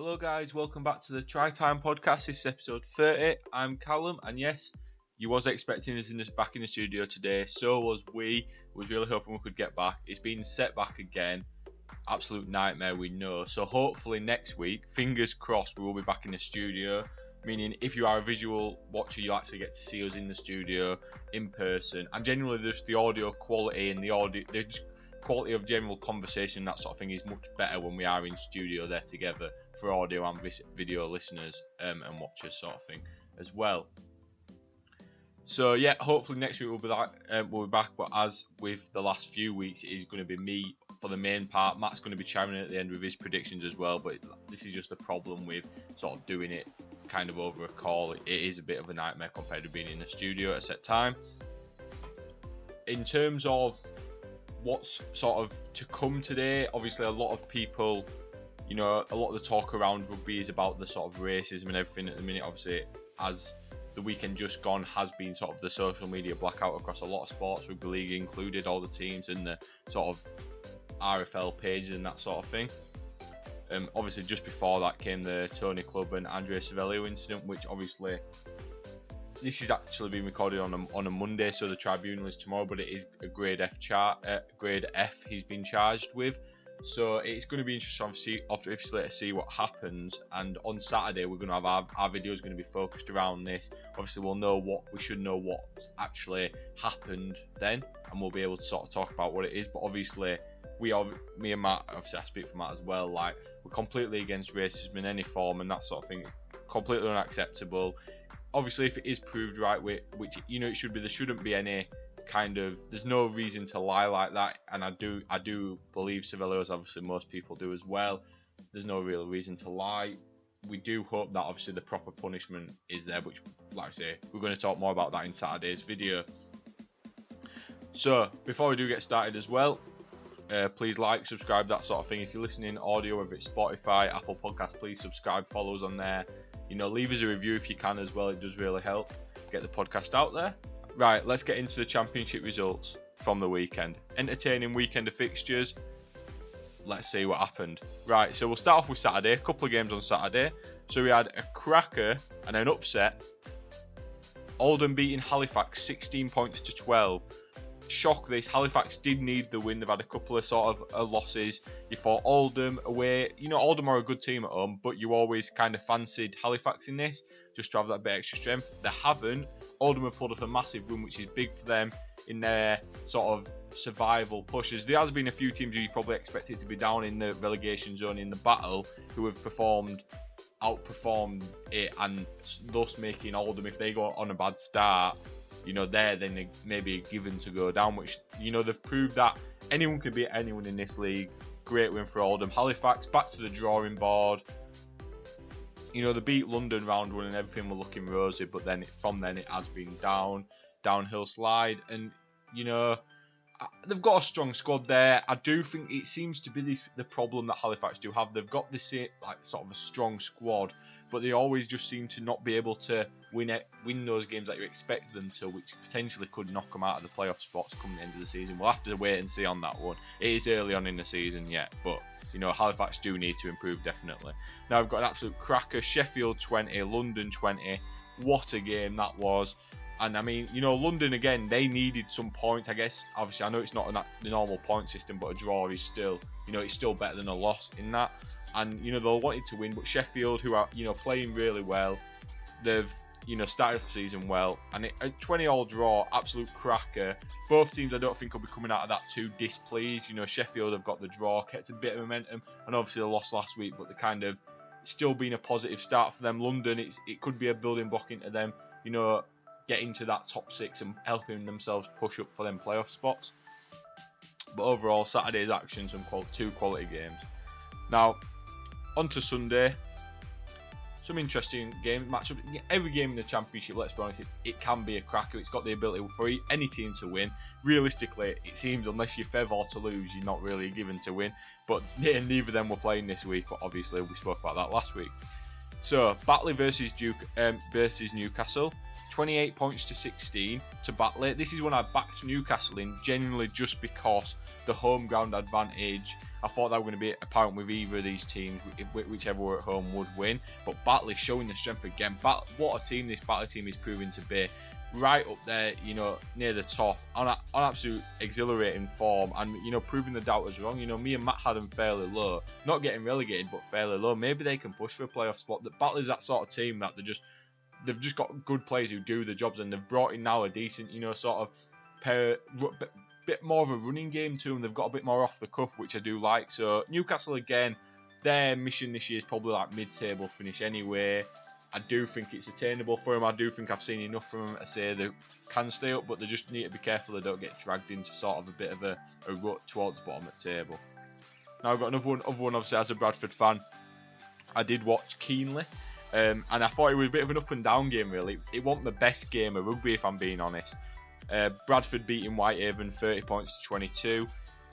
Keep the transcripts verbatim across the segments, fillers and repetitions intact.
Hello guys, welcome back to the Try Time Podcast. This is episode thirty. I'm Callum, and yes, you was expecting us in this back in the studio today. So was we. Was really hoping we could get back. It's been set back again. Absolute nightmare, we know. So hopefully next week, fingers crossed, we will be back in the studio. Meaning, if you are a visual watcher, you actually get to see us in the studio, in person, and generally, just the audio quality and the audio, the quality of general conversation, that sort of thing, is much better when we are in studio there together for audio and vis- video listeners um, and watchers, sort of thing, as well. So yeah, hopefully next week we'll be back. Um, we'll be back, but as with the last few weeks, it is going to be me for the main part. Matt's going to be chiming in at the end with his predictions as well. But this is just the problem with sort of doing it kind of over a call. It is a bit of a nightmare compared to being in the studio at a set time. In terms of what's sort of to come today, obviously a lot of people, you know, a lot of the talk around rugby is about the sort of racism and everything at the minute. Obviously, as the weekend just gone has been sort of the social media blackout across a lot of sports, rugby league included, all the teams and the sort of R F L pages and that sort of thing. Um, obviously, just before that came the Tony Clubb and Andre Savelio incident, which obviously this is actually being recorded on a, on a Monday, so the tribunal is tomorrow. But it is a grade F char- uh, grade F he's been charged with, so it's going to be interesting obviously, obviously to see what happens. And on Saturday, we're going to have our, our video is going to be focused around this. Obviously, we'll know what we should know what's actually happened then, and we'll be able to sort of talk about what it is. But obviously, we are, me and Matt, obviously I speak for Matt as well, like, we're completely against racism in any form and that sort of thing. Completely unacceptable. Obviously, if it is proved right, which, you know, it should be, there shouldn't be any kind of, there's no reason to lie like that. And I do I do believe Civello, as obviously most people do as well, there's no real reason to lie. We do hope that obviously the proper punishment is there, which, like I say, we're going to talk more about that in Saturday's video. So, before we do get started as well, Uh, please like, subscribe, that sort of thing. If you're listening audio, whether it's Spotify, Apple Podcasts, please subscribe, follow us on there. You know, leave us a review if you can as well. It does really help get the podcast out there. Right, let's get into the championship results from the weekend. Entertaining weekend of fixtures. Let's see what happened. Right, so we'll start off with Saturday. A couple of games on Saturday. So we had a cracker and an upset. Oldham beating Halifax sixteen points to twelve. Shock this. Halifax did need the win. They've had a couple of sort of uh, losses. You fought Oldham away. You know, Oldham are a good team at home, but you always kind of fancied Halifax in this, just to have that bit of extra strength. They haven't. Oldham have pulled off a massive win, which is big for them in their sort of survival pushes. There has been a few teams who you probably expected to be down in the relegation zone in the battle who have performed, outperformed it, and thus making Oldham, if they go on a bad start, you know, they're then maybe given to go down, which, you know, they've proved that anyone could beat anyone in this league. Great win for Oldham. Halifax back to the drawing board. You know, they beat London round one and everything were looking rosy, but then it, from then it has been down, downhill slide. And, you know, they've got a strong squad there. I do think it seems to be this, the problem that Halifax do have. They've got this same, like, sort of a strong squad, but they always just seem to not be able to win it, win those games that you expect them to, which potentially could knock them out of the playoff spots come the end of the season. We'll have to wait and see on that one. It is early on in the season yet, but, you know, Halifax do need to improve definitely. Now we've got an absolute cracker. Sheffield twenty, London twenty. What a game that was. And I mean, you know, London again, they needed some points, I guess. Obviously, I know it's not the normal point system, but a draw is still, you know, it's still better than a loss in that. And, you know, they wanted to win, but Sheffield, who are, you know, playing really well, they've, you know, started the season well. And it, a twenty all draw, absolute cracker. Both teams, I don't think, will be coming out of that too displeased. You know, Sheffield have got the draw, kept a bit of momentum, and obviously they lost last week, but they kind of still been a positive start for them. London, it's it could be a building block into them, you know, getting to that top six and helping themselves push up for them playoff spots. But overall, Saturday's action, some qual- two quality games. Now, on to Sunday. Some interesting game matchup. Every game in the Championship, let's be honest, it, it can be a cracker. It's got the ability for any team to win. Realistically, it seems unless you're Fev or Toulouse, you're not really given to win. But neither of them were playing this week, but obviously we spoke about that last week. So, Batley versus Duke um, versus Newcastle. twenty-eight points to sixteen to battle it. This is when I backed Newcastle in, genuinely just because the home ground advantage. I thought that were going to be apparent with either of these teams, whichever were at home would win. But Batley showing the strength again. Bat- what a team this Batley team is proving to be. Right up there, you know, near the top, on, a, on absolute exhilarating form, and, you know, proving the doubters wrong. You know, me and Matt had them fairly low, not getting relegated, but fairly low. Maybe they can push for a playoff spot. That Batley's that sort of team that they just, they've just got good players who do the jobs, and they've brought in now a decent, you know, sort of pair, bit more of a running game to them. They've got a bit more off the cuff, which I do like. So Newcastle again, their mission this year is probably like mid-table finish anyway. I do think it's attainable for them. I do think I've seen enough from them to say they can stay up, but they just need to be careful they don't get dragged into sort of a bit of a, a rut towards the bottom of the table. Now I've got another one, other one obviously as a Bradford fan. I did watch keenly, um, and I thought it was a bit of an up and down game really. It wasn't the best game of rugby if I'm being honest. Uh, Bradford beating Whitehaven thirty points to twenty-two.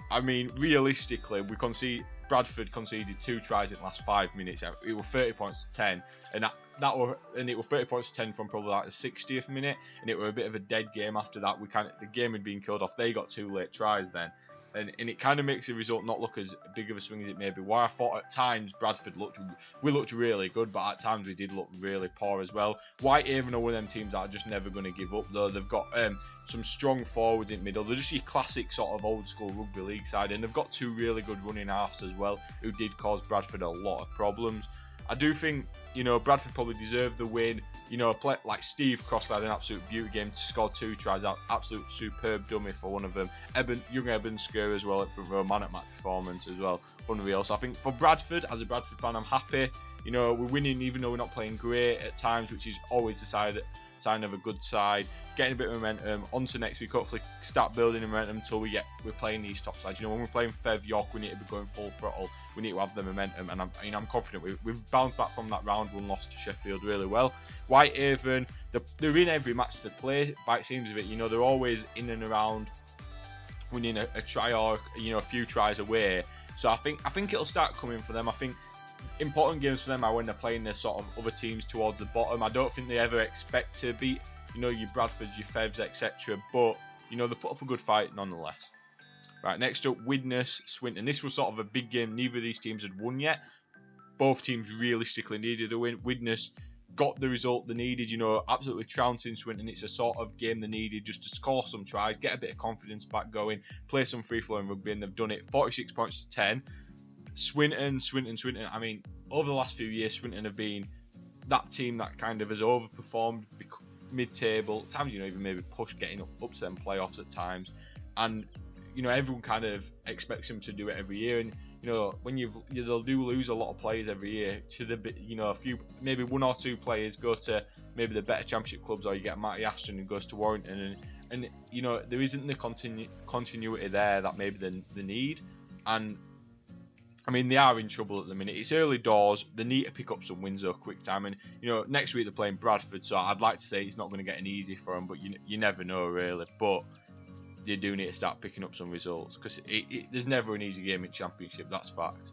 I mean, realistically, we concede. Bradford conceded two tries in the last five minutes. It were thirty points to ten, and that, that were and it were thirty points to ten from probably like the sixtieth minute, and it were a bit of a dead game after that. We kind of, the game had been killed off. They got two late tries then, and and it kind of makes the result not look as big of a swing as it may be. Why I thought at times Bradford looked, we looked really good, but at times we did look really poor as well. Whitehaven are one of them teams that are just never going to give up though. They've got um, some strong forwards in middle. They're just your classic sort of old school rugby league side, and they've got two really good running halves as well, who did cause Bradford a lot of problems. I do think, you know, Bradford probably deserved the win. You know, play, like Steve Cross had an absolute beauty game, scored two tries, out, absolute superb dummy for one of them. Eben, young Ebon Scurr as well, for a man at match performance as well, unreal. So I think for Bradford, as a Bradford fan, I'm happy. You know, we're winning even though we're not playing great at times, which is always the side, sign of a good side. Getting a bit of momentum, on to next week, hopefully start building momentum until we get, we're playing these top sides. You know, when we're playing Fev York, we need to be going full throttle, we need to have the momentum, and I'm, you know, I'm confident we, we've bounced back from that round one loss to Sheffield really well. Whitehaven, they're, they're in every match they play, by it seems of it. You know, they're always in and around winning a, a try or, you know, a few tries away. So I think I think it'll start coming for them. I think important games for them are when they're playing their sort of other teams towards the bottom. I don't think they ever expect to beat, you know, your Bradfords, your Fevs, et cetera. But, you know, they put up a good fight nonetheless. Right, next up, Widnes, Swinton. This was sort of a big game. Neither of these teams had won yet. Both teams realistically needed a win. Widnes got the result they needed, you know, absolutely trouncing Swinton. It's a sort of game they needed just to score some tries, get a bit of confidence back going, play some free-flowing rugby, and they've done it. forty-six points to ten. Swinton, Swinton, Swinton. I mean, over the last few years, Swinton have been that team that kind of has overperformed mid-table. At times, you know, even maybe pushed getting up, up to them playoffs at times. And, you know, everyone kind of expects them to do it every year. And, you know, when you've, you know, they'll do lose a lot of players every year to the, you know, a few, maybe one or two players go to maybe the better championship clubs, or you get Matty Ashton who goes to Warrington. And, and you know, there isn't the continu- continuity there that maybe they, they need. And, I mean, they are in trouble at the minute. It's early doors. They need to pick up some wins or quick time. And, you know, next week they're playing Bradford, so I'd like to say it's not going to get an easy for them, but you you never know, really. But they do need to start picking up some results, because there's never an easy game in Championship, that's fact.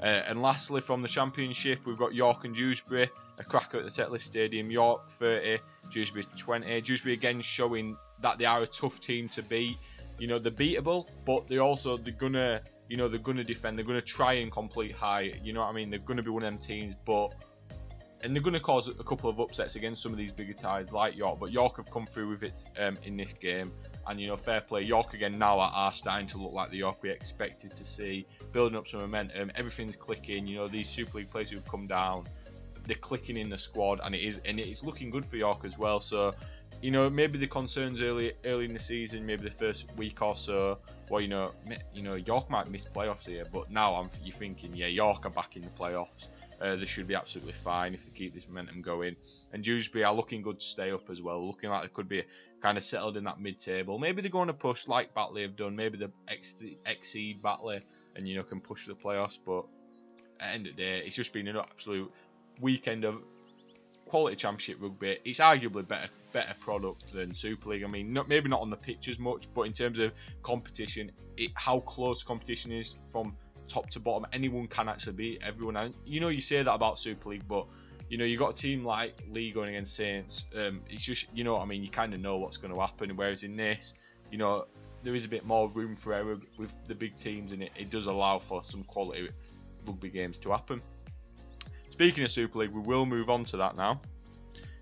Uh, and lastly, from the Championship, we've got York and Dewsbury, a cracker at the Tetley Stadium. York thirty, Dewsbury twenty. Dewsbury again showing that they are a tough team to beat. You know, they're beatable, but they also, they're going to... You know, they're going to defend, they're going to try and complete high, you know what I mean? They're going to be one of them teams, but... And they're going to cause a couple of upsets against some of these bigger sides like York, but York have come through with it um, in this game. And, you know, fair play. York again now are starting to look like the York we expected to see, building up some momentum, everything's clicking. You know, these Super League players who've come down, they're clicking in the squad, and it is and it's looking good for York as well. So, you know, maybe the concerns early early in the season, maybe the first week or so, well, you know, you know, York might miss playoffs here, but now I'm you're thinking, yeah, York are back in the playoffs. Uh, they should be absolutely fine if they keep this momentum going. And Dewsbury are looking good to stay up as well, looking like they could be kind of settled in that mid-table. Maybe they're going to push like Batley have done. Maybe they ex- exceed Batley and, you know, can push the playoffs. But at the end of the day, it's just been an absolute weekend of quality Championship rugby. It's arguably better better product than Super League. I mean, not, maybe not on the pitch as much, but in terms of competition, it, how close competition is from top to bottom, anyone can actually beat everyone. And you know, you say that about Super League, but you know, you got a team like Lee going against Saints. Um, it's just, you know what I mean, you kind of know what's going to happen. Whereas in this, you know, there is a bit more room for error with the big teams, and it, it does allow for some quality rugby games to happen. Speaking of Super League, we will move on to that now.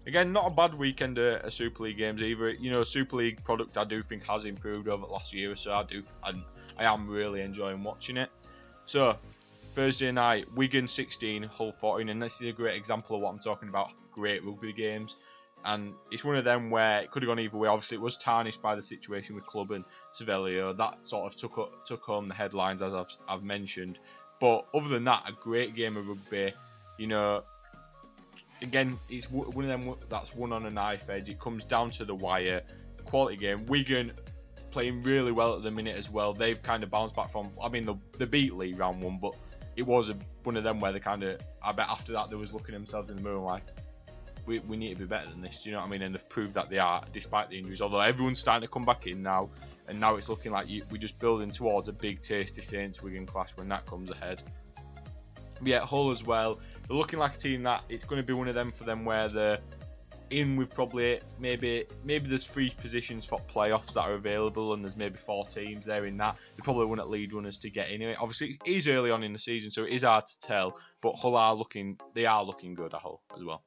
Again, not a bad weekend of uh, Super League games either. You know, Super League product I do think has improved over the last year or so. I do, and I am really enjoying watching it. So, Thursday night, Wigan sixteen, Hull fourteen, and this is a great example of what I'm talking about, great rugby games. And it's one of them where it could have gone either way. Obviously, it was tarnished by the situation with Clubb and Savelio. That sort of took up, took home the headlines, as I've, I've mentioned. But other than that, a great game of rugby. You know, again, it's one of them that's won on a knife edge. It comes down to the wire. Quality game. Wigan playing really well at the minute as well. They've kind of bounced back from, I mean, the, the beat Lee round one, but it was a, one of them where they kind of, I bet after that, they was looking at themselves in the mirror and like, We, we need to be better than this, do you know what I mean? And they've proved that they are, despite the injuries. Although everyone's starting to come back in now, and now it's looking like you, we're just building towards a big, tasty Saints-Wigan clash when that comes ahead. But yeah, Hull as well. They're looking like a team that it's going to be one of them for them where they're in with probably maybe maybe there's three positions for playoffs that are available, and there's maybe four teams there in that. They probably wouldn't lead runners to get in it. Obviously, it is early on in the season, so it is hard to tell. But Hull are looking, they are looking good at Hull as well.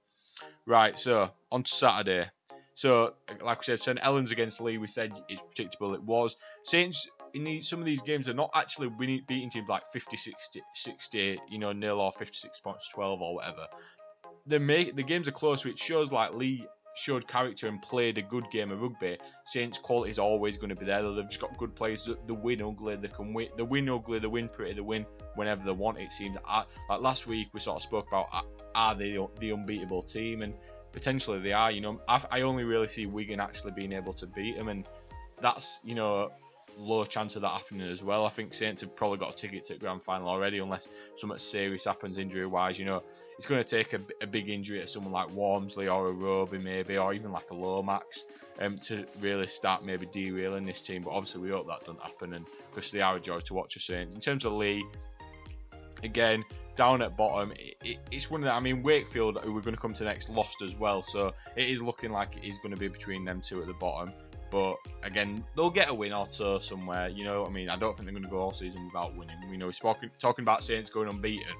Right, so on to Saturday. So, like we said, St Helens against Lee, we said it's predictable, it was. Saints, in these, some of these games, are not actually winning, beating teams like fifty, sixty, sixty, you know, nil or fifty-six points, twelve or whatever. They make, the games are close, which shows like Lee showed character and played a good game of rugby. Saints' quality is always going to be there. They've just got good players. They win ugly, they can win. They win ugly, they win pretty, they win whenever they want. It seems like last week we sort of spoke about are they the unbeatable team, and potentially they are. You know, I only really see Wigan actually being able to beat them, and that's, you know, low chance of that happening as well. I think Saints have probably got a ticket to the grand final already, unless something serious happens injury wise. You know, it's going to take a, a big injury to someone like Wormsley or a Roby maybe, or even like a Lomax um, to really start maybe derailing this team. But obviously we hope that doesn't happen, and because they are a joy to watch the Saints. In terms of Lee, again, down at bottom, it, it, it's one of the, I mean, Wakefield, who we're going to come to next, lost as well, so it is looking like it is going to be between them two at the bottom. But again, they'll get a win or two somewhere, you know what I mean? I don't think they're going to go all season without winning. We know we're talking, talking about Saints going unbeaten.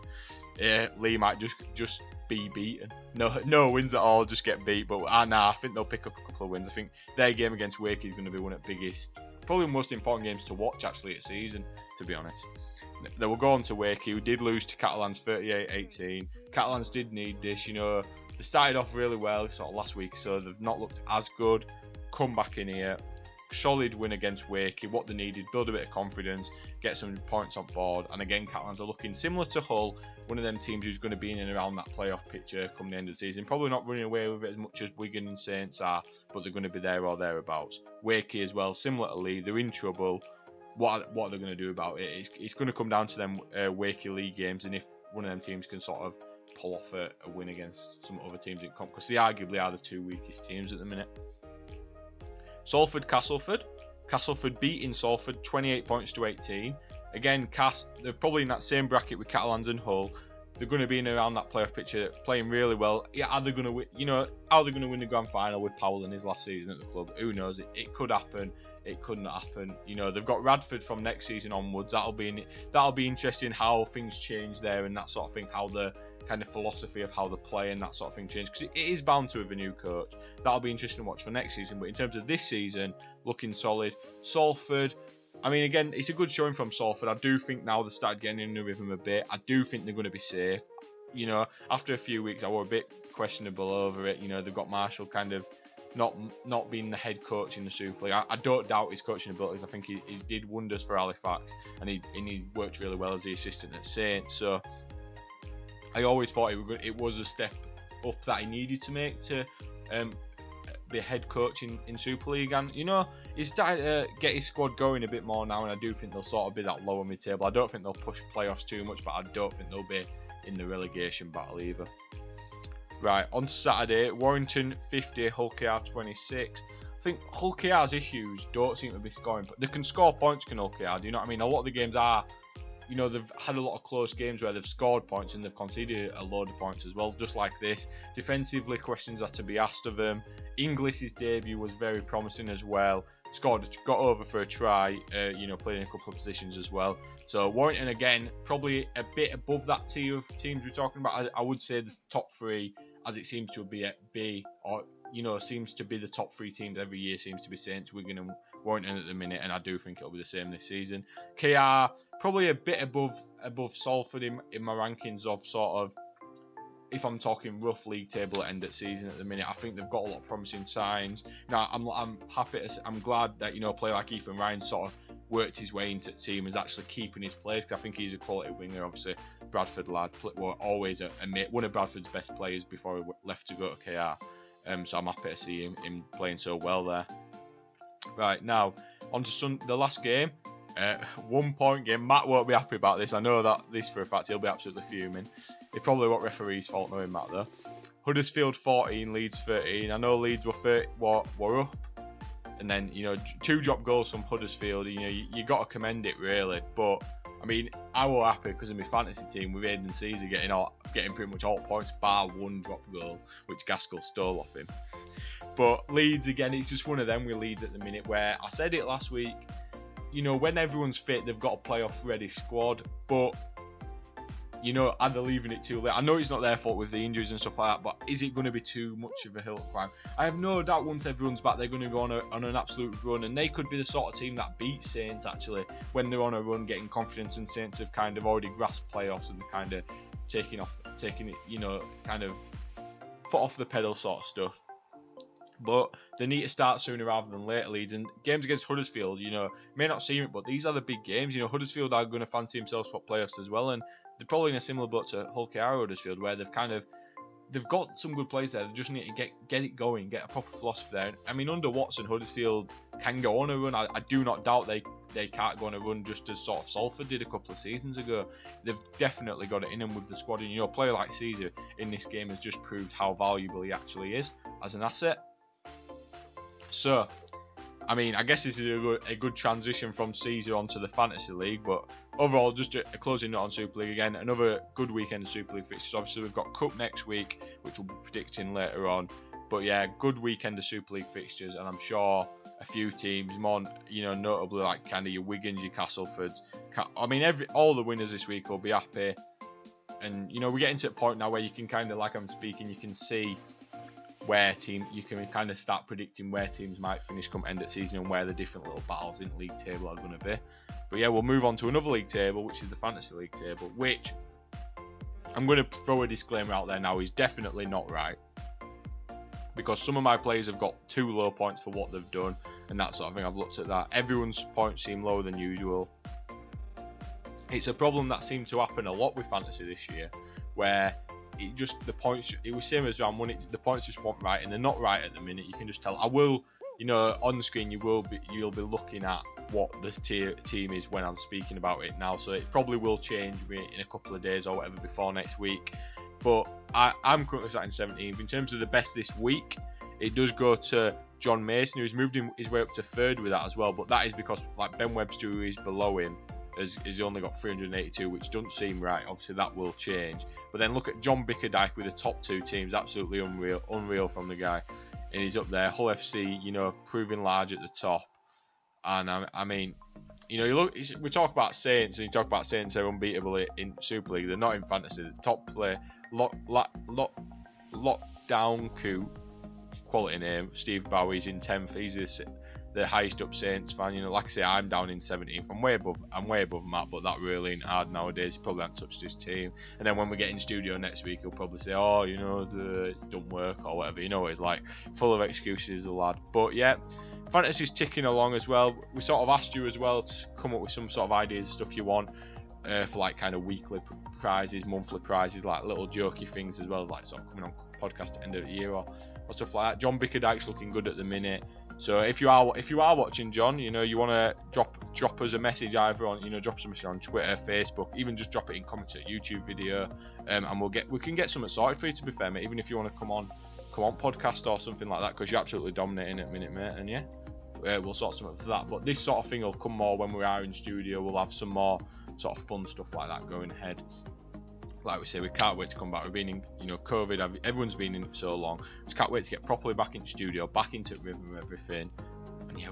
Yeah, Lee might just just be beaten. No no wins at all, just get beat. But uh, nah, I think they'll pick up a couple of wins. I think their game against Wake is going to be one of the biggest, probably most important games to watch actually this season, to be honest. They will go on to Wakey, who did lose to Catalans thirty-eight eighteen. Catalans did need this, you know. They started off really well sort of last week, so they've not looked as good. Come back in here, solid win against Wakey, what they needed, build a bit of confidence, get some points on board. And again, Catalans are looking similar to Hull, one of them teams who's going to be in and around that playoff picture come the end of the season. Probably not running away with it as much as Wigan and Saints are, but they're going to be there or thereabouts. Wakey as well, similar to Lee, they're in trouble. What are, what are they going to do about it? It's, it's going to come down to them uh, Wakey League games, and if one of them teams can sort of pull off a, a win against some other teams in comp, because they arguably are the two weakest teams at the minute. Salford, Castleford. Castleford beating Salford twenty-eight points to eighteen. Again, Cass, they're probably in that same bracket with Catalans and Hull. They're going to be in around that playoff picture, playing really well. Yeah, are they going to win? You know, are they going to win the grand final with Powell in his last season at the club? Who knows? It, it could happen. It couldn't happen. You know, they've got Radford from next season onwards. That'll be in, that'll be interesting how things change there and that sort of thing. How the kind of philosophy of how they play and that sort of thing changes, because it, it is bound to have a new coach. That'll be interesting to watch for next season. But in terms of this season, looking solid. Salford. I mean, again, it's a good showing from Salford. I do think now they've started getting in the rhythm a bit. I do think they're going to be safe. You know, after a few weeks, I were a bit questionable over it. You know, they've got Marshall kind of not not being the head coach in the Super League. I, I don't doubt his coaching abilities. I think he, he did wonders for Halifax, and he and he worked really well as the assistant at Saints. So I always thought it, it was a step up that he needed to make to um, be head coach in, in Super League. And, you know, he's starting to get his squad going a bit more now, and I do think they'll sort of be that lower mid-table. I don't think they'll push playoffs too much, but I don't think they'll be in the relegation battle either. Right, on Saturday, Warrington fifty, Hull K R twenty-six. I think Hull K R's issues don't seem to be scoring, but they can score points, can Hull K R, do you know what I mean? A lot of the games are you know, they've had a lot of close games where they've scored points and they've conceded a load of points as well, just like this. Defensively, questions are to be asked of them. Inglis's debut was very promising as well. Scored, got over for a try, uh, you know, played in a couple of positions as well. So Warrington, again, probably a bit above that tier of teams we're talking about. I, I would say the top three, as it seems to be, be or, you know, seems to be the top three teams every year, seems to be Saints, Wigan and Warrington at the minute, and I do think it'll be the same this season. K R, probably a bit above above Salford in, in my rankings of sort of, if I'm talking rough league table at end of season at the minute. I think they've got a lot of promising signs. Now, I'm I'm happy, to, I'm glad that, you know, a player like Ethan Ryan sort of worked his way into the team and is actually keeping his place, because I think he's a quality winger, obviously. Bradford lad, well, always a, a mate, one of Bradford's best players before he left to go to K R. Um, so I'm happy to see him, him playing so well there. Right, now, on to some, the last game. Uh, one point game. Matt won't be happy about this. I know that this for a fact. He'll be absolutely fuming. It probably won't referee's fault, knowing Matt though. Huddersfield fourteen, Leeds thirteen. I know Leeds were thirty, were, were up, and then, you know, two drop goals from Huddersfield. You know, you, you got to commend it really. But I mean, I were happy because in my fantasy team with Aiden and Caesar getting all, getting pretty much all points bar one drop goal, which Gaskell stole off him. But Leeds again, it's just one of them with Leeds at the minute where I said it last week. You know, when everyone's fit, they've got a playoff-ready squad, but, you know, are they leaving it too late? I know it's not their fault with the injuries and stuff like that, but is it going to be too much of a hill to climb? I have no doubt once everyone's back, they're going to go on, a, on an absolute run, and they could be the sort of team that beats Saints, actually, when they're on a run, getting confidence, and Saints have kind of already grasped playoffs and kind of taking off, taking it, you know, kind of foot off the pedal sort of stuff. But they need to start sooner rather than later, Leeds. And games against Huddersfield, you know, may not seem it, but these are the big games. You know, Huddersfield are going to fancy themselves for playoffs as well. And they're probably in a similar boat to Hull K R Huddersfield, where they've kind of, they've got some good players there. They just need to get get it going, get a proper philosophy there. And, I mean, under Watson, Huddersfield can go on a run. I, I do not doubt they, they can't go on a run just as sort of Salford did a couple of seasons ago. They've definitely got it in them with the squad. And, you know, a player like Caesar in this game has just proved how valuable he actually is as an asset. So, I mean, I guess this is a good, a good transition from Caesar onto the Fantasy League, but overall, just a, a closing note on Super League again, another good weekend of Super League fixtures. Obviously, we've got Cup next week, which we'll be predicting later on, but yeah, good weekend of Super League fixtures, and I'm sure a few teams, more, you know, notably like kind of your Wiggins, your Castlefords, I mean, every all the winners this week will be happy, and, you know, we're getting to the point now where you can kind of, like I'm speaking, you can see where team you can kind of start predicting where teams might finish come end of season and where the different little battles in the league table are going to be. But yeah, we'll move on to another league table, which is the Fantasy League table, which I'm going to throw a disclaimer out there now is definitely not right, because some of my players have got too low points for what they've done and that sort of thing. I've looked at that. Everyone's points seem lower than usual. It's a problem that seemed to happen a lot with fantasy this year, where it just the points it was same as round one it, the points just weren't right, and they're not right at the minute. You can just tell. I will, you know, on the screen you will be you'll be looking at what the tier, team is when I'm speaking about it now, so it probably will change in a couple of days or whatever before next week. But I, I'm currently sat in seventeenth. In terms of the best this week, it does go to John Mason, who's moved him, his way up to third with that as well, but that is because like Ben Webster, who is below him, Has, has only got three hundred eighty-two, which doesn't seem right. Obviously, that will change. But then look at John Bickerdike with the top two teams. Absolutely unreal, unreal from the guy. And he's up there. Hull F C, you know, proving large at the top. And I, I mean, you know, you look. We talk about Saints, and you talk about Saints. They're unbeatable in Super League. They're not in fantasy. The top player, lock, lock, lock, lockdown coup, quality name. Steve Bowie's in tenth. He's the the highest up Saints fan, you know. Like I say, I'm down in seventeenth. I'm way above, I'm way above Matt, but that really ain't hard nowadays. He probably hasn't touched his team. And then when we get in studio next week, he'll probably say, oh, you know, the, it doesn't work or whatever. You know what he's like, full of excuses, the lad. But yeah, fantasy's ticking along as well. We sort of asked you as well to come up with some sort of ideas, stuff you want. Uh, for like kind of weekly prizes, monthly prizes, like little jokey things as well as like sort of coming on podcast at the end of the year or, or stuff like that. John Bickerdike's looking good at the minute, so if you are if you are watching, John, you know, you want to drop drop us a message either on, you know, drop us a message on Twitter, Facebook, even just drop it in comments at YouTube video, um, and we'll get we can get something sorted for you. To be fair, mate, even if you want to come on come on podcast or something like that, because you're absolutely dominating at the minute, mate. And yeah, uh, we'll sort something for that. But this sort of thing will come more when we are in studio. We'll have some more sort of fun stuff like that going ahead. Like we say, we can't wait to come back. We've been in, you know, COVID. Everyone's been in for so long. Just can't wait to get properly back into studio, back into the rhythm of everything. And yeah,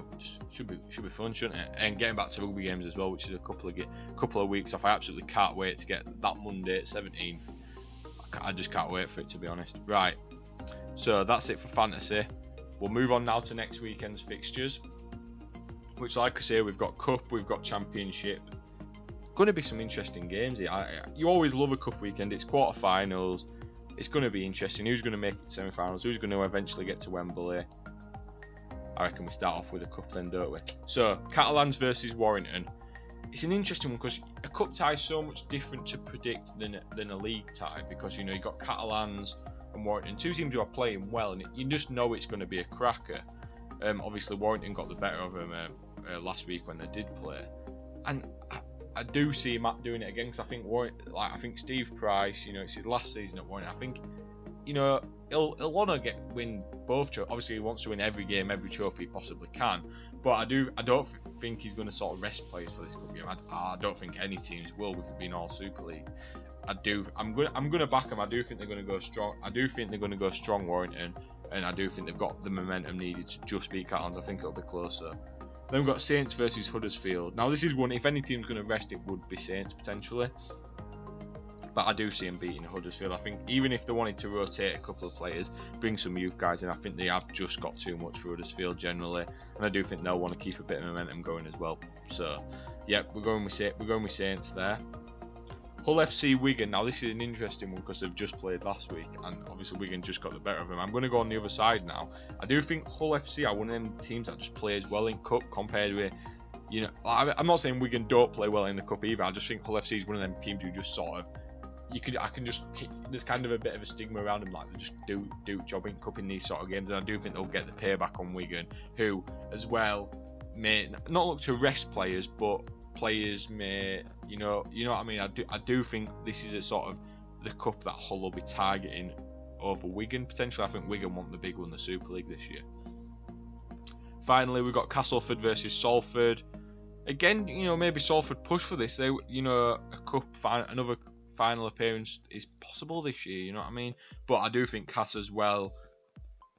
should be should be fun, shouldn't it? And getting back to rugby games as well, which is a couple of couple of weeks off. I absolutely can't wait to get that Monday, seventeenth. I, I just can't wait for it, to be honest. Right. So that's it for fantasy. We'll move on now to next weekend's fixtures, which, like I say, we've got cup, we've got championship. Going to be some interesting games here. I, you always love a cup weekend. It's quarterfinals. It's going to be interesting. Who's going to make it to semi-finals? Who's going to eventually get to Wembley? I reckon we start off with a cup then, don't we? So Catalans versus Warrington. It's an interesting one because a cup tie is so much different to predict than than a league tie, because you know you've got Catalans and Warrington, two teams who are playing well, and you just know it's going to be a cracker. Um, obviously Warrington got the better of them uh, uh, last week when they did play, and. I, I do see Matt doing it again, because I think like I think Steve Price, you know, it's his last season at Warrington. I think, you know, he'll he'll want to get win both trophies. Obviously, he wants to win every game, every trophy he possibly can. But I do I don't th- think he's going to sort of rest players for this cup game. I, I don't think any teams will with it being all Super League. I do I'm going I'm going to back them. I do think they're going to go strong. I do think they're going to go strong Warrington, and I do think they've got the momentum needed to just beat Catalans. I think it'll be closer. Then we've got Saints versus Huddersfield. Now this is one, if any team's going to rest, it would be Saints potentially. But I do see them beating Huddersfield. I think even if they wanted to rotate a couple of players, bring some youth guys in, I think they have just got too much for Huddersfield generally. And I do think they'll want to keep a bit of momentum going as well. So, yeah, we're going with, we're going with Saints there. Hull F C Wigan. Now this is an interesting one because they've just played last week and obviously Wigan just got the better of them. I'm going to go on the other side now. I do think Hull F C are one of them teams that just plays well in cup compared with, you know, I'm not saying Wigan don't play well in the cup either. I just think Hull F C is one of them teams who just sort of, you could, I can just pick, there's kind of a bit of a stigma around them, like they just do do job in cup in these sort of games, and I do think they'll get the payback on Wigan, who as well may not look to rest players, but players may, you know, you know what I mean. I do, I do think this is a sort of the cup that Hull will be targeting over Wigan potentially. I think Wigan want the big one, the Super League this year. Finally, we've got Castleford versus Salford. Again, you know, maybe Salford push for this. They, you know, a cup final, another final appearance is possible this year. You know what I mean. But I do think Cass as well.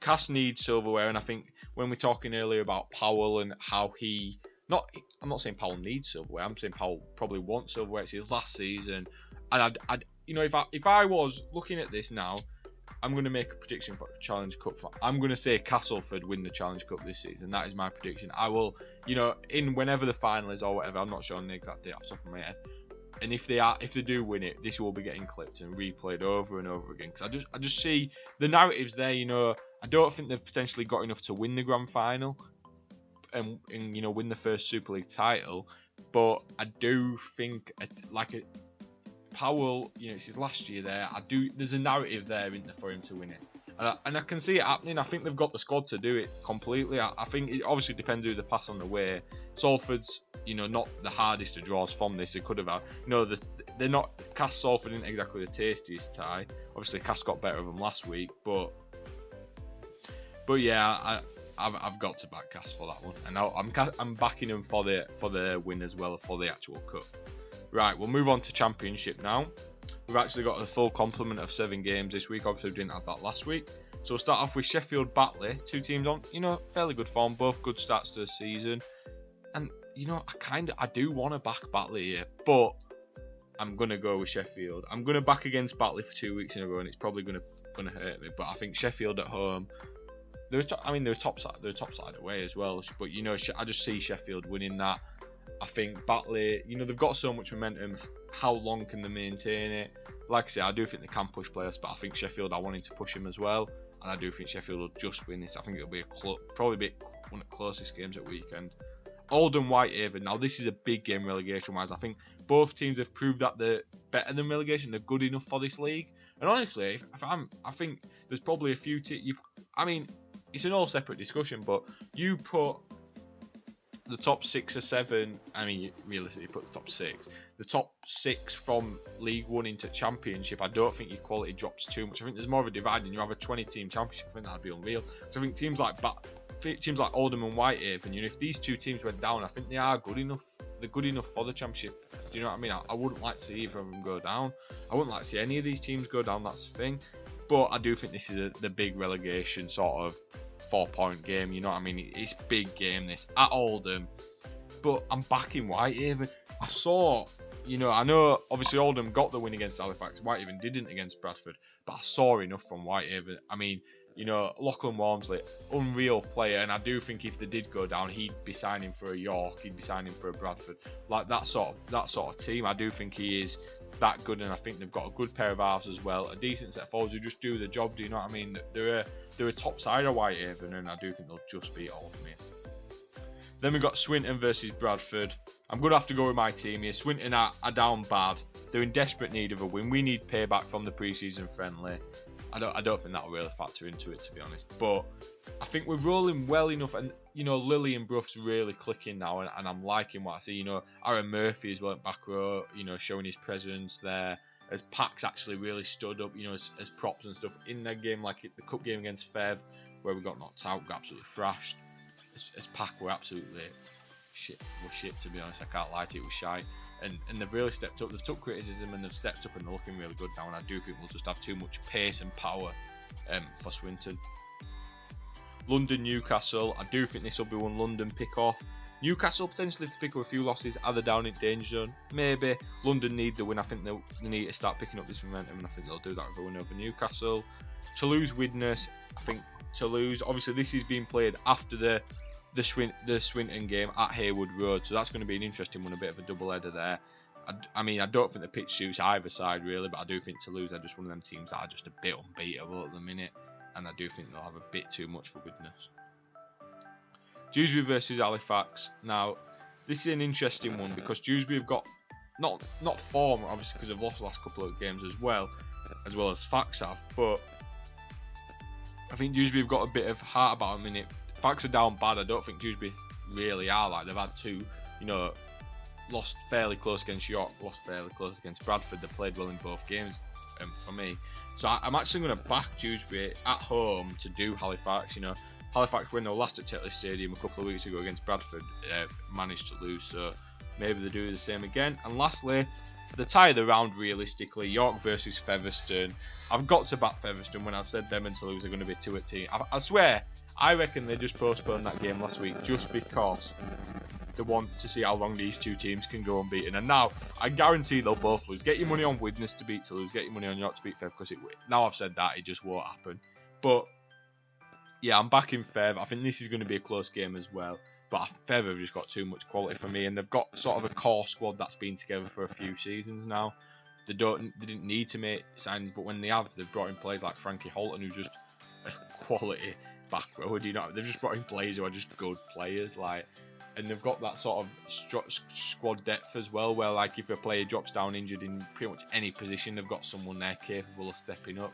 Cass needs silverware, and I think when we're talking earlier about Powell and how he. Not, I'm not saying Powell needs silverware. I'm saying Powell probably wants silverware. It's his last season, and I'd, I'd you know, if I if I was looking at this now, I'm going to make a prediction for Challenge Cup. For, I'm going to say Castleford win the Challenge Cup this season. That is my prediction. I will, you know, in whenever the final is or whatever. I'm not sure on the exact date off the top of my head. And if they are, if they do win it, this will be getting clipped and replayed over and over again. Because I just, I just see the narratives there. You know, I don't think they've potentially got enough to win the grand final. And, and you know, win the first Super League title, but I do think a, like a Powell, you know, it's his last year there. I do. There's a narrative there, isn't there, for him to win it, uh, and I can see it happening. I think they've got the squad to do it completely. I, I think it obviously depends who they pass on the way. Salford's, you know, not the hardest of draws from this. They could have had, you know, they're not. Cass Salford isn't exactly the tastiest tie. Obviously, Cass got better of them last week, but but yeah. I, I've, I've got to back Cass for that one, and I'll, I'm I'm backing them for the for the win as well, for the actual cup. Right, we'll move on to Championship now. We've actually got a full complement of seven games this week. Obviously, we didn't have that last week, so we'll start off with Sheffield Batley. Two teams on, you know, fairly good form, both good starts to the season, and you know, I kind of I do want to back Batley here, but I'm gonna go with Sheffield. I'm gonna back against Batley for two weeks in a row, and it's probably gonna gonna hurt me. But I think Sheffield at home. They're top, I mean, they're top side. They're top side away as well. But you know, I just see Sheffield winning that. I think Batley. You know, they've got so much momentum. How long can they maintain it? Like I say, I do think they can push players, but I think Sheffield. I wanted to push him as well, and I do think Sheffield will just win this. I think it'll be a cl- probably be one of the closest games at weekend. Oldham Whitehaven. Now this is a big game relegation wise. I think both teams have proved that they're better than relegation. They're good enough for this league. And honestly, if, if I'm, I think there's probably a few. T- you, I mean. It's an all separate discussion, but you put the top six or seven, I mean, realistically, you put the top six, the top six from League One into Championship, I don't think your quality drops too much. I think there's more of a divide, and you have a twenty team Championship, I think that'd be unreal. So I think teams like, ba- teams like Oldham and Whitehaven, you know, if these two teams went down, I think they are good enough. They're good enough for the Championship. Do you know what I mean? I, I wouldn't like to see either of them go down. I wouldn't like to see any of these teams go down, that's the thing. But I do think this is a, the big relegation sort of four-point game, you know what I mean? It's big game, this, at Oldham. But I'm back in Whitehaven. I saw, you know, I know obviously Oldham got the win against Halifax. Whitehaven didn't against Bradford. But I saw enough from Whitehaven. I mean, you know, Lachlan Wormsley, unreal player. And I do think if they did go down, he'd be signing for a York. He'd be signing for a Bradford. Like that sort of, that sort of team. I do think he is that good. And I think they've got a good pair of halves as well. A decent set of forwards who just do the job. Do you know what I mean? They're a, they're a top side of Whitehaven. And I do think they'll just beat Oldham here. Then we've got Swinton versus Bradford. I'm going to have to go with my team here. Swinton are, are down bad. They're in desperate need of a win. We need payback from the pre-season friendly. I don't I don't think that'll really factor into it, to be honest. But I think we're rolling well enough. And, you know, Lillian Brough's really clicking now. And, and I'm liking what I see. You know, Aaron Murphy as well at back row, you know, showing his presence there. As Pax actually really stood up, you know, as, as props and stuff in their game. Like the cup game against Fev, where we got knocked out, got absolutely thrashed. As, as Pack were absolutely shit, well shit to be honest, I can't lie to you, it was shy, and and they've really stepped up, they've took criticism and they've stepped up and they're looking really good now, and I do think we'll just have too much pace and power um, for Swinton. London Newcastle, I do think this will be one London pick off. Newcastle potentially pick up a few losses, either down in danger zone, maybe. London need the win, I think they need to start picking up this momentum and I think they'll do that with a win over Newcastle. Toulouse witness, I think Toulouse, obviously this is being played after the the, Swin- the Swinton game at Haywood Road, so that's going to be an interesting one, a bit of a double header there. I, I mean, I don't think the pitch suits either side really, but I do think Toulouse are just one of them teams that are just a bit unbeatable at the minute, and I do think they'll have a bit too much for goodness. Dewsbury versus Halifax. Now, this is an interesting one because Dewsbury have got not not form, obviously, because they've lost the last couple of games as well, as well as Fax have, but I think Dewsbury have got a bit of heart about them in it. Facts are down bad. I don't think Dewsbury really are. Like they've had two, you know, lost fairly close against York, lost fairly close against Bradford. They played well in both games um, for me. So I, I'm actually going to back Dewsbury at home to do Halifax. You know, Halifax when they were last at Tetley Stadium a couple of weeks ago against Bradford, uh, managed to lose. So maybe they do the same again. And lastly, the tie of the round realistically, York versus Featherstone. I've got to back Featherstone when I've said them and Toulouse are going to be two at team. I, I swear. I reckon they just postponed that game last week just because they want to see how long these two teams can go unbeaten. And now, I guarantee they'll both lose. Get your money on Widnes to beat Toulouse. Get your money on York to beat Fev. Because now I've said that, it just won't happen. But, yeah, I'm back in Fev. I think this is going to be a close game as well. But Fev have just got too much quality for me. And they've got sort of a core squad that's been together for a few seasons now. They, don't, they didn't need to make signings. But when they have, they've brought in players like Frankie Halton, who's just a quality back row, you know, they've just brought in players who are just good players, like, and they've got that sort of stru- squad depth as well, where like if a player drops down injured in pretty much any position, they've got someone there capable of stepping up,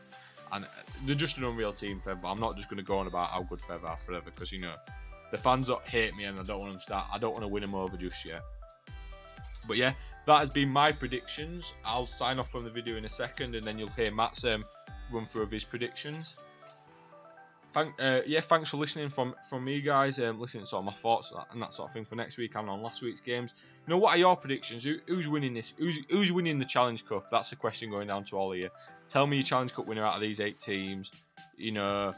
and they're just an unreal team, Fev. But I'm not just going to go on about how good Fev are forever, because you know the fans hate me, and I don't want them to start. I don't want to win them over just yet. But yeah, that has been my predictions. I'll sign off from the video in a second, and then you'll hear Matt's um, run through of his predictions. Thank, uh, yeah, thanks for listening from, from me, guys. Um, listening to sort of my thoughts and that sort of thing for next week and on last week's games. You know, what are your predictions? Who, who's winning this? Who's, who's winning the Challenge Cup? That's the question going down to all of you. Tell me your Challenge Cup winner out of these eight teams. You know,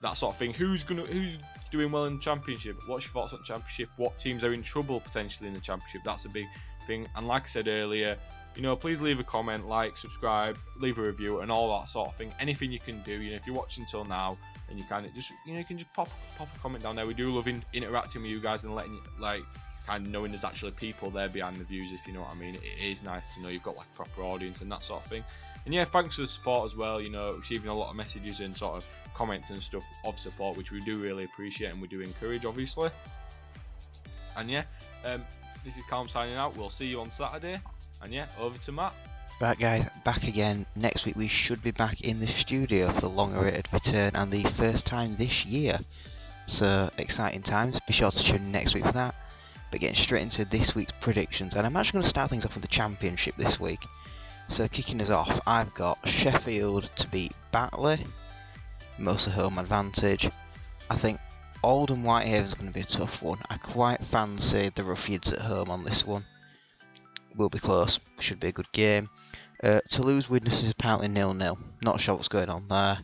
that sort of thing. Who's gonna? Who's doing well in the Championship? What's your thoughts on the Championship? What teams are in trouble potentially in the Championship? That's a big thing. And like I said earlier, you know, please leave a comment, like, subscribe, leave a review, and all that sort of thing. Anything you can do, you know, if you're watching till now and you kind of just, you know, you can just pop pop a comment down there. We do love in, interacting with you guys and letting you, like, kind of knowing there's actually people there behind the views, if you know what I mean. It is nice to know you've got like a proper audience and that sort of thing. And yeah, thanks for the support as well. You know, receiving a lot of messages and sort of comments and stuff of support, which we do really appreciate and we do encourage, obviously. And yeah, um, this is Callum signing out. We'll see you on Saturday. And yeah, over to Matt. Right guys, back again. Next week we should be back in the studio for the long awaited return and the first time this year. So, exciting times. Be sure to tune in next week for that. But getting straight into this week's predictions, and I'm actually going to start things off with the Championship this week. So kicking us off, I've got Sheffield to beat Batley, mostly home advantage. I think Oldham Whitehaven's going to be a tough one. I quite fancy the Ruffians at home on this one. Will be close. Should be a good game. Uh, Toulouse Widnes is apparently nil nil. Not sure what's going on there.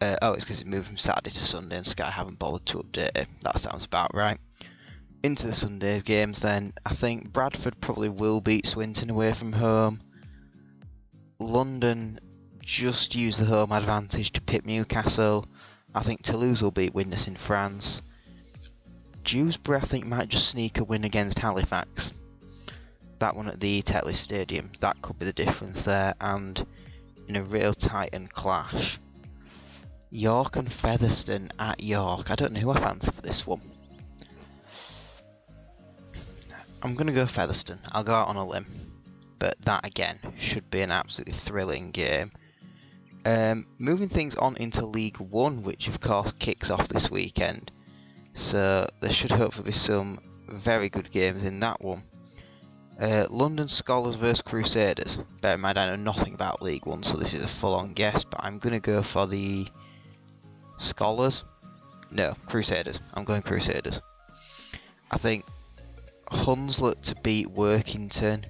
Uh, oh, it's because it moved from Saturday to Sunday and Sky haven't bothered to update it. That sounds about right. Into the Sunday's games then. I think Bradford probably will beat Swinton away from home. London just use the home advantage to pip Newcastle. I think Toulouse will beat Widnes in France. Dewsbury I think might just sneak a win against Halifax. That one at the Tetley Stadium. That could be the difference there. And in a real tight and clash. York and Featherstone at York. I don't know who I fancy for this one. I'm going to go Featherstone. I'll go out on a limb. But that again should be an absolutely thrilling game. Um, moving things on into League One, which of course kicks off this weekend. So there should hopefully be some very good games in that one. Uh, London Scholars versus Crusaders. Bear in mind I know nothing about League One, so this is a full on guess, but I'm going to go for the Scholars. No, Crusaders. I'm going Crusaders. I think Hunslet to beat Workington,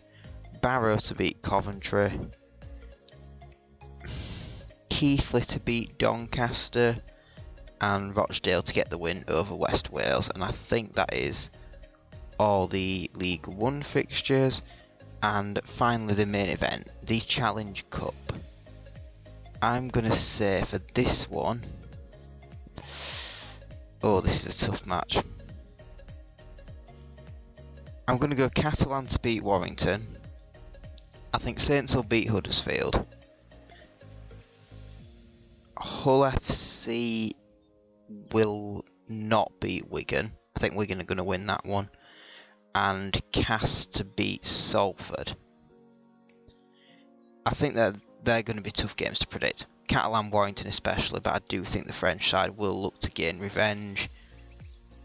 Barrow to beat Coventry, Keighley to beat Doncaster, and Rochdale to get the win over West Wales, and I think that is all the League One fixtures. And finally the main event, the Challenge Cup. I'm going to say for this one, oh this is a tough match, I'm going to go Catalan to beat Warrington. I think Saints will beat Huddersfield. Hull F C will not beat Wigan. I think Wigan are going to win that one. And Cass to beat Salford. I think that they're, they're going to be tough games to predict. Catalan, Warrington especially, but I do think the French side will look to gain revenge.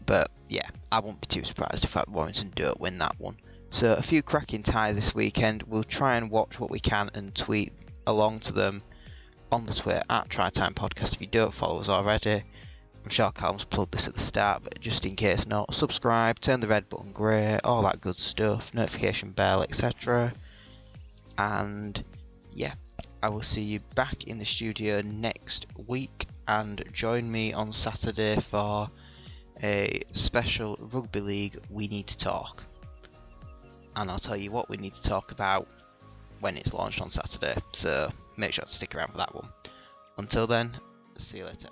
But yeah, I won't be too surprised if Warrington don't win that one. So a few cracking ties this weekend. We'll try and watch what we can and tweet along to them on the Twitter at TryTime Podcast if you don't follow us already. I'm sure Callum's plugged this at the start, but just in case not, subscribe, turn the red button grey, all that good stuff, notification bell, et cetera. And yeah, I will see you back in the studio next week, and join me on Saturday for a special Rugby League We Need to Talk. And I'll tell you what we need to talk about when it's launched on Saturday, so make sure to stick around for that one. Until then, see you later.